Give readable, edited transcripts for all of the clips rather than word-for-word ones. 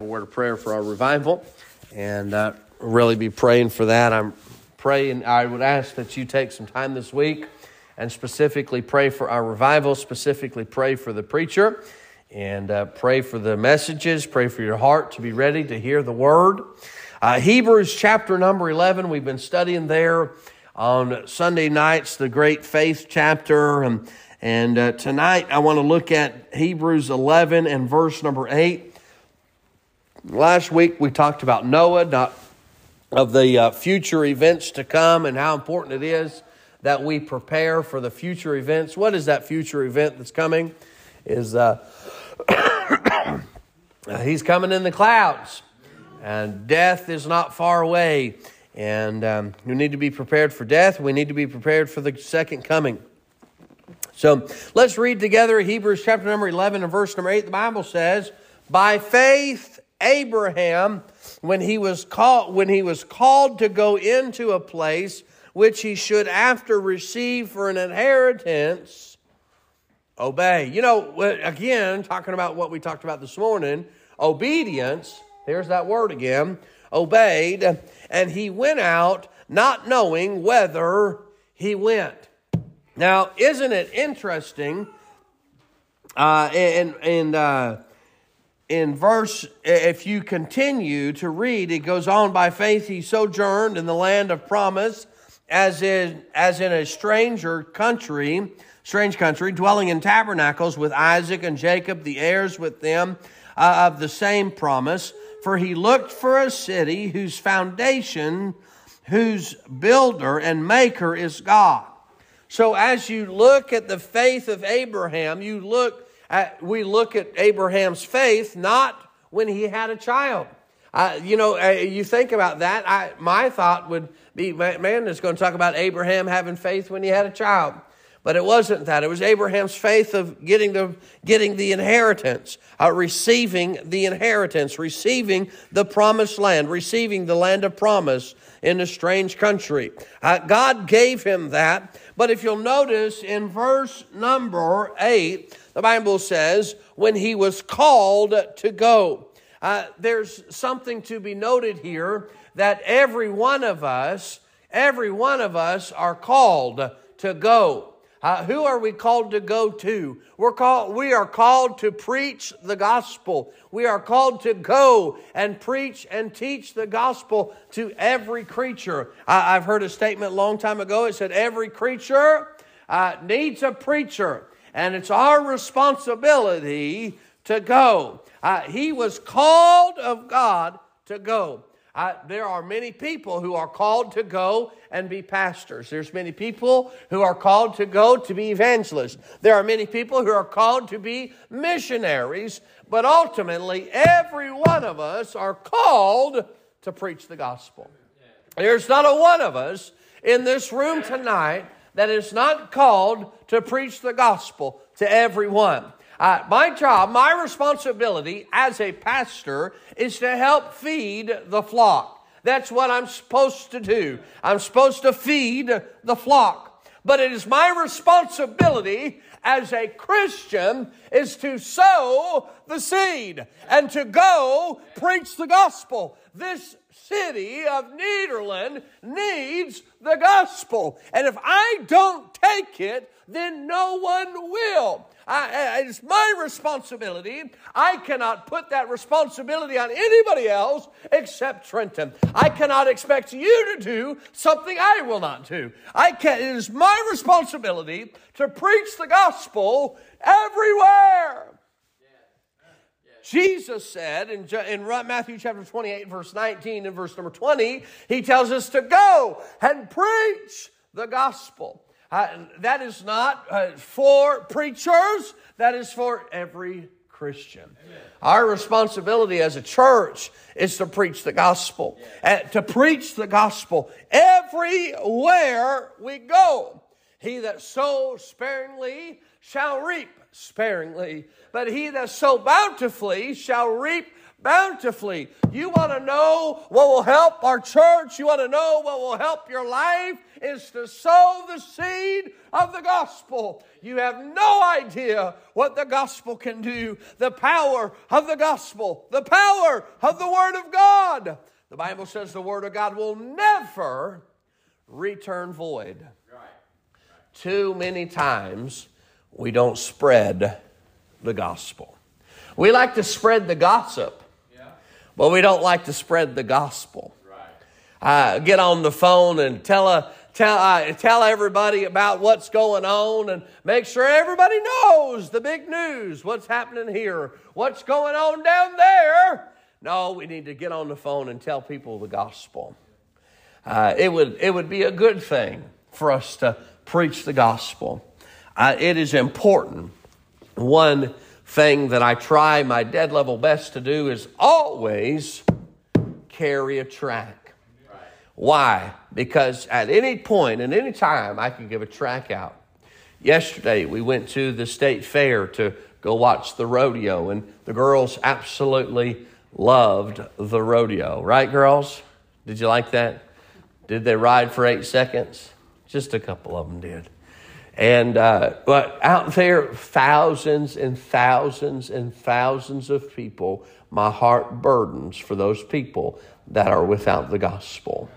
A word of prayer for our revival, and really be praying for that. I'm praying, I would ask that you take some time this week and specifically pray for our revival, specifically pray for the preacher, and pray for the messages, pray for your heart to be ready to hear the word. Hebrews chapter number 11, we've been studying there on Sunday nights, the great faith chapter, and tonight I want to look at Hebrews 11 and verse number 8. Last week, we talked about Noah, of the future events to come and how important it is that we prepare for the future events. What is that future event that's coming? He's coming in the clouds, and death is not far away, and we need to be prepared for death. We need to be prepared for the second coming. So let's read together Hebrews chapter number 11 and verse number 8. The Bible says, by faith, Abraham, when he was called to go into a place which he should after receive for an inheritance, obey. You know, again, talking about what we talked about this morning, obedience, there's that word again, obeyed, and he went out not knowing whether he went. Now, isn't it interesting, in verse, if you continue to read, it goes on, by faith he sojourned in the land of promise, as in a strange country, dwelling in tabernacles with Isaac and Jacob, the heirs with them of the same promise. For he looked for a city whose foundation, whose builder and maker is God. So as you look at the faith of Abraham, we look at Abraham's faith not when he had a child. You think about that. My thought would be, man is going to talk about Abraham having faith when he had a child. But it wasn't that. It was Abraham's faith of getting the inheritance, receiving the inheritance, receiving the promised land, receiving the land of promise in a strange country. God gave him that. But if you'll notice in verse number 8, the Bible says, when he was called to go. There's something to be noted here that every one of us are called to go. Who are we called to go to? We are called to preach the gospel. We are called to go and preach and teach the gospel to every creature. I've heard a statement a long time ago. It said, every creature needs a preacher, and it's our responsibility to go. He was called of God to go. There are many people who are called to go and be pastors. There's many people who are called to go to be evangelists. There are many people who are called to be missionaries. But ultimately, every one of us are called to preach the gospel. There's not a one of us in this room tonight that is not called to preach the gospel to everyone. My job, my responsibility as a pastor is to help feed the flock. That's what I'm supposed to do. I'm supposed to feed the flock. But it is my responsibility as a Christian is to sow the seed and to go preach the gospel. This city of Nederland needs the gospel. And if I don't take it, then no one will. It's my responsibility. I cannot put that responsibility on anybody else except Trenton. I cannot expect you to do something I will not do. It is my responsibility to preach the gospel everywhere. Jesus said in Matthew chapter 28, verse 19 and verse number 20, he tells us to go and preach the gospel. That is not for preachers. That is for every Christian. Amen. Our responsibility as a church is to preach the gospel. Yeah. To preach the gospel everywhere we go. He that sows sparingly shall reap sparingly, but he that sows bountifully shall reap bountifully. You want to know what will help our church? You want to know what will help your life? Is to sow the seed of the gospel. You have no idea what the gospel can do. The power of the gospel. The power of the word of God. The Bible says the word of God will never return void. Too many times we don't spread the gospel. We like to spread the gossip, but we don't like to spread the gospel. Get on the phone and tell everybody about what's going on and make sure everybody knows the big news, what's happening here, what's going on down there. No, we need to get on the phone and tell people the gospel. It would be a good thing for us to preach the gospel. It is important. One thing that I try my dead level best to do is always carry a tract. Why? Because at any point and any time, I can give a track out. Yesterday, we went to the state fair to go watch the rodeo, and the girls absolutely loved the rodeo. Right, girls? Did you like that? Did they ride for 8 seconds? Just a couple of them did. And but out there, thousands and thousands and thousands of people, my heart burdens for those people that are without the gospel.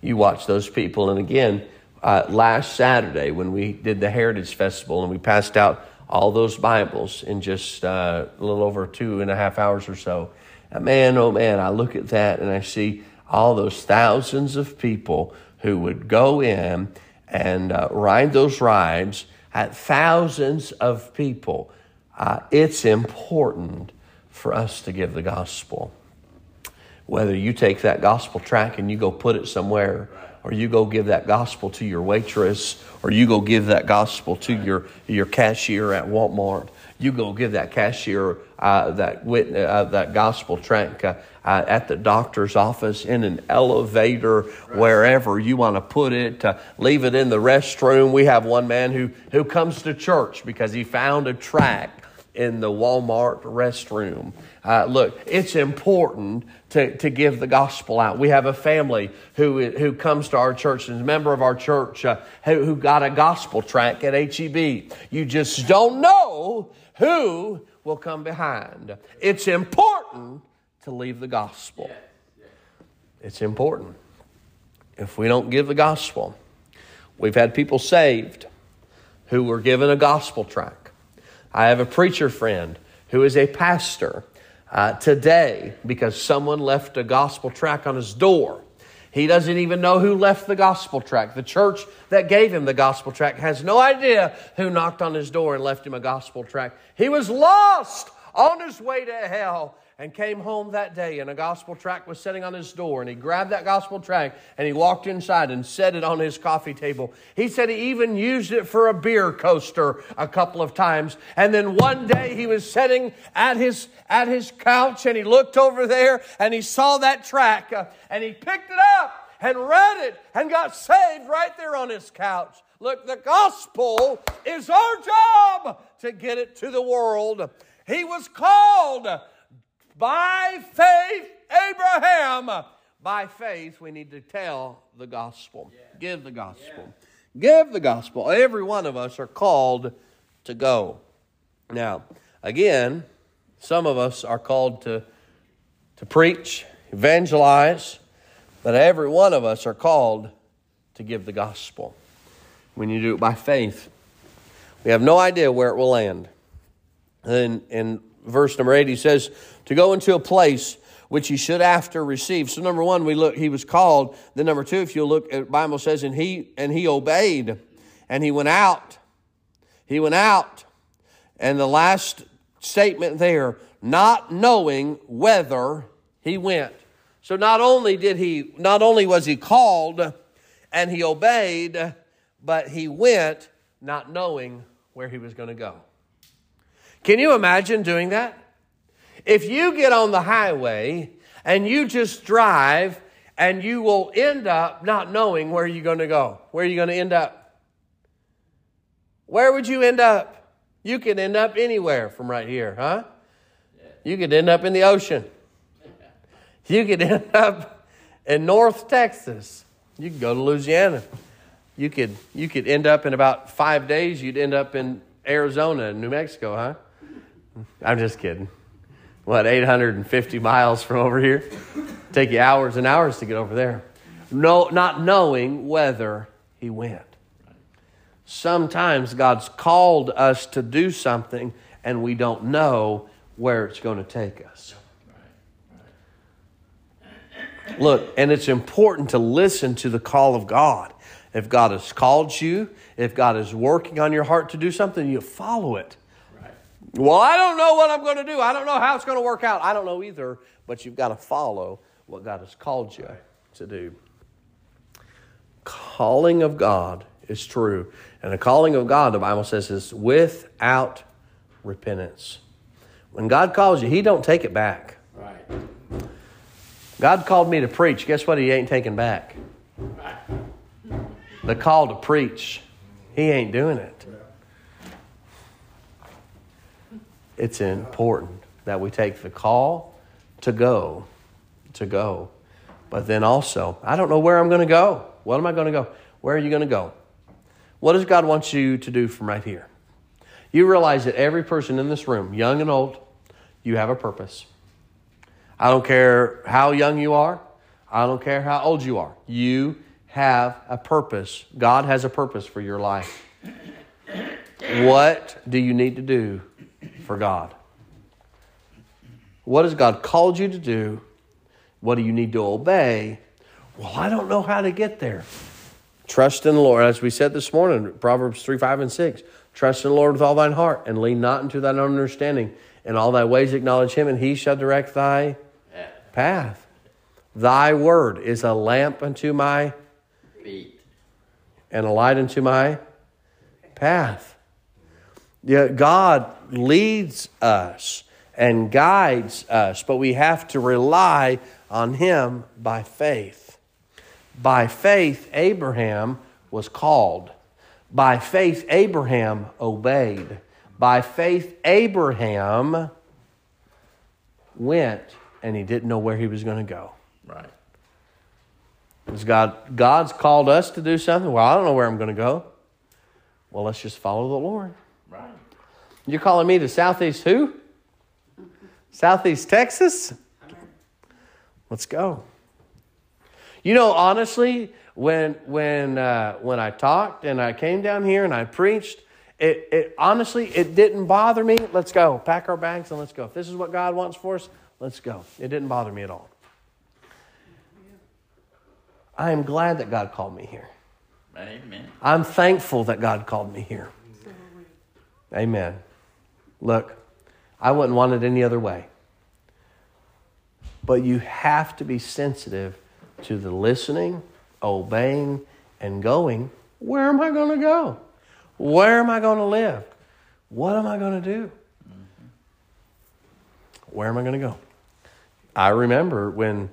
You watch those people. And again, last Saturday when we did the Heritage Festival and we passed out all those Bibles in just a little over 2.5 hours or so. And man, oh man, I look at that and I see all those thousands of people who would go in and ride those rides at thousands of people. It's important for us to give the gospel. Whether you take that gospel track and you go put it somewhere, or you go give that gospel to your waitress, or you go give that gospel to your cashier at Walmart, you go give that cashier that gospel track at the doctor's office, in an elevator, wherever you want to put it. Leave it in the restroom. We have one man who comes to church because he found a track in the Walmart restroom. Look, it's important to give the gospel out. We have a family who comes to our church and is a member of our church who got a gospel tract at HEB. You just don't know who will come behind. It's important to leave the gospel. It's important. If we don't give the gospel, we've had people saved who were given a gospel tract. I have a preacher friend who is a pastor today because someone left a gospel tract on his door. He doesn't even know who left the gospel tract. The church that gave him the gospel tract has no idea who knocked on his door and left him a gospel tract. He was lost on his way to hell and came home that day, and a gospel tract was sitting on his door, and he grabbed that gospel tract and he walked inside and set it on his coffee table. He said he even used it for a beer coaster a couple of times. And then one day he was sitting at his couch and he looked over there and he saw that tract and he picked it up and read it and got saved right there on his couch. Look, the gospel is our job to get it to the world. He was called by faith, Abraham. By faith, we need to tell the gospel. Yeah. Give the gospel. Yeah. Give the gospel. Every one of us are called to go. Now, again, some of us are called to preach, evangelize, but every one of us are called to give the gospel. When you do it by faith, we have no idea where it will land. And verse number 8, he says, to go into a place which he should after receive. So number one, we look, he was called. Then number two, if you look, the Bible says, and he obeyed, and he went out. He went out. And the last statement there, not knowing whether he went. So not only was he called and he obeyed, but he went not knowing where he was going to go. Can you imagine doing that? If you get on the highway and you just drive, and you will end up not knowing where you're going to go. Where are you going to end up? Where would you end up? You could end up anywhere from right here, huh? You could end up in the ocean. You could end up in North Texas. You could go to Louisiana. You could end up in about 5 days. You'd end up in Arizona and New Mexico, huh? I'm just kidding. What, 850 miles from over here? Take you hours and hours to get over there. No, not knowing whether he went. Sometimes God's called us to do something and we don't know where it's going to take us. Look, and it's important to listen to the call of God. If God has called you, if God is working on your heart to do something, you follow it. Right. Well, I don't know what I'm going to do. I don't know how it's going to work out. I don't know either, but you've got to follow what God has called you to do. Calling of God is true. And the calling of God, the Bible says, is without repentance. When God calls you, He don't take it back. Right. God called me to preach. Guess what? He ain't taking back. Right. The call to preach, He ain't doing it. It's important that we take the call to go. But then also, I don't know where I'm going to go. What am I going to go? Where are you going to go? What does God want you to do from right here? You realize that every person in this room, young and old, you have a purpose. I don't care how young you are. I don't care how old you are. You have a purpose. God has a purpose for your life. What do you need to do for God? What has God called you to do? What do you need to obey? Well, I don't know how to get there. Trust in the Lord. As we said this morning, Proverbs 3, 5, and 6. Trust in the Lord with all thine heart, and lean not into thine own understanding. In all thy ways acknowledge Him, and He shall direct thy path. Thy word is a lamp unto my feet and a light unto my path. Yeah, God leads us and guides us, but we have to rely on Him by faith. By faith, Abraham was called. By faith, Abraham obeyed. By faith, Abraham went, and he didn't know where he was going to go. Right. Because God's called us to do something. Well, I don't know where I'm going to go. Well, let's just follow the Lord. Right. You're calling me to Southeast who? Southeast Texas? Let's go. You know, honestly, when I talked and I came down here and I preached, it honestly didn't bother me. Let's go. Pack our bags and let's go. If this is what God wants for us, let's go. It didn't bother me at all. I am glad that God called me here. Amen. I'm thankful that God called me here. Amen. Look, I wouldn't want it any other way. But you have to be sensitive to the listening, obeying, and going. Where am I going to go? Where am I going to live? What am I going to do? Where am I going to go? I remember when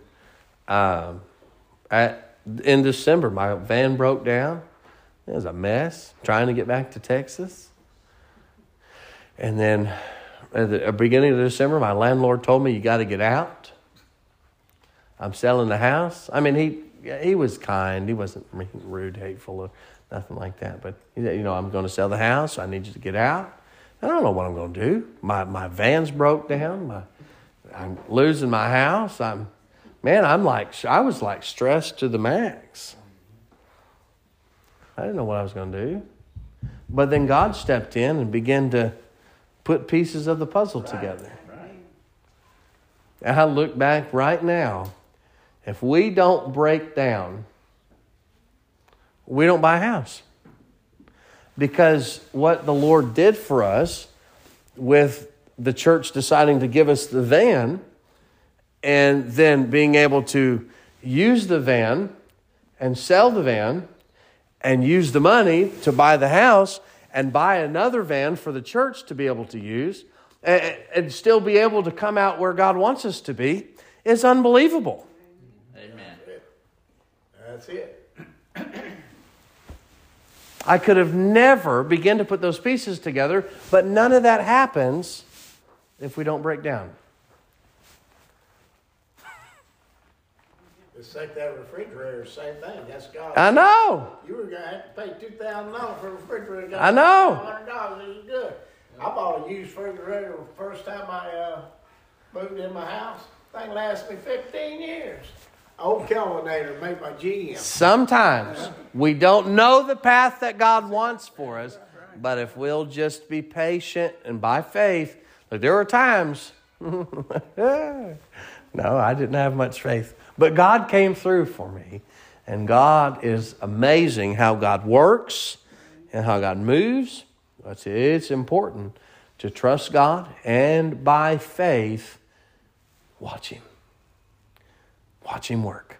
in December, my van broke down. It was a mess trying to get back to Texas. And then at the beginning of December, my landlord told me, you got to get out. I'm selling the house. I mean, he was kind. He wasn't rude, hateful, or nothing like that. But he said, you know, I'm going to sell the house. I need you to get out. I don't know what I'm going to do. My van's broke down. I'm losing my house. I was stressed to the max. I didn't know what I was going to do. But then God stepped in and began to put pieces of the puzzle together. Right. And I look back right now. If we don't break down, we don't buy a house. Because what the Lord did for us with the church deciding to give us the van, and then being able to use the van and sell the van and use the money to buy the house and buy another van for the church to be able to use and still be able to come out where God wants us to be is unbelievable. Amen. That's it. I could have never begun to put those pieces together, but none of that happens if we don't break down. It's like that refrigerator, same thing. That's God. I know. You were going to have to pay $2,000 for a refrigerator. I know. $100, it was good. I bought a used refrigerator the first time I moved in my house. Thing lasted me 15 years. Old Kelvinator made my GM. Sometimes we don't know the path that God wants for us, but if we'll just be patient and by faith, like there were times. No, I didn't have much faith. But God came through for me, and God is amazing how God works and how God moves. It's important to trust God and by faith, watch Him. Watch Him work.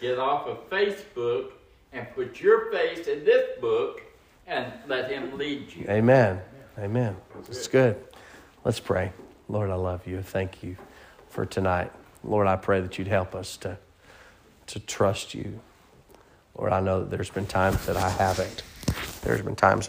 Get off of Facebook and put your face in this book and let Him lead you. Amen. Amen. It's good. Let's pray. Lord, I love you. Thank you for tonight. Lord, I pray that you'd help us to trust you. Lord, I know that there's been times that I haven't. There's been times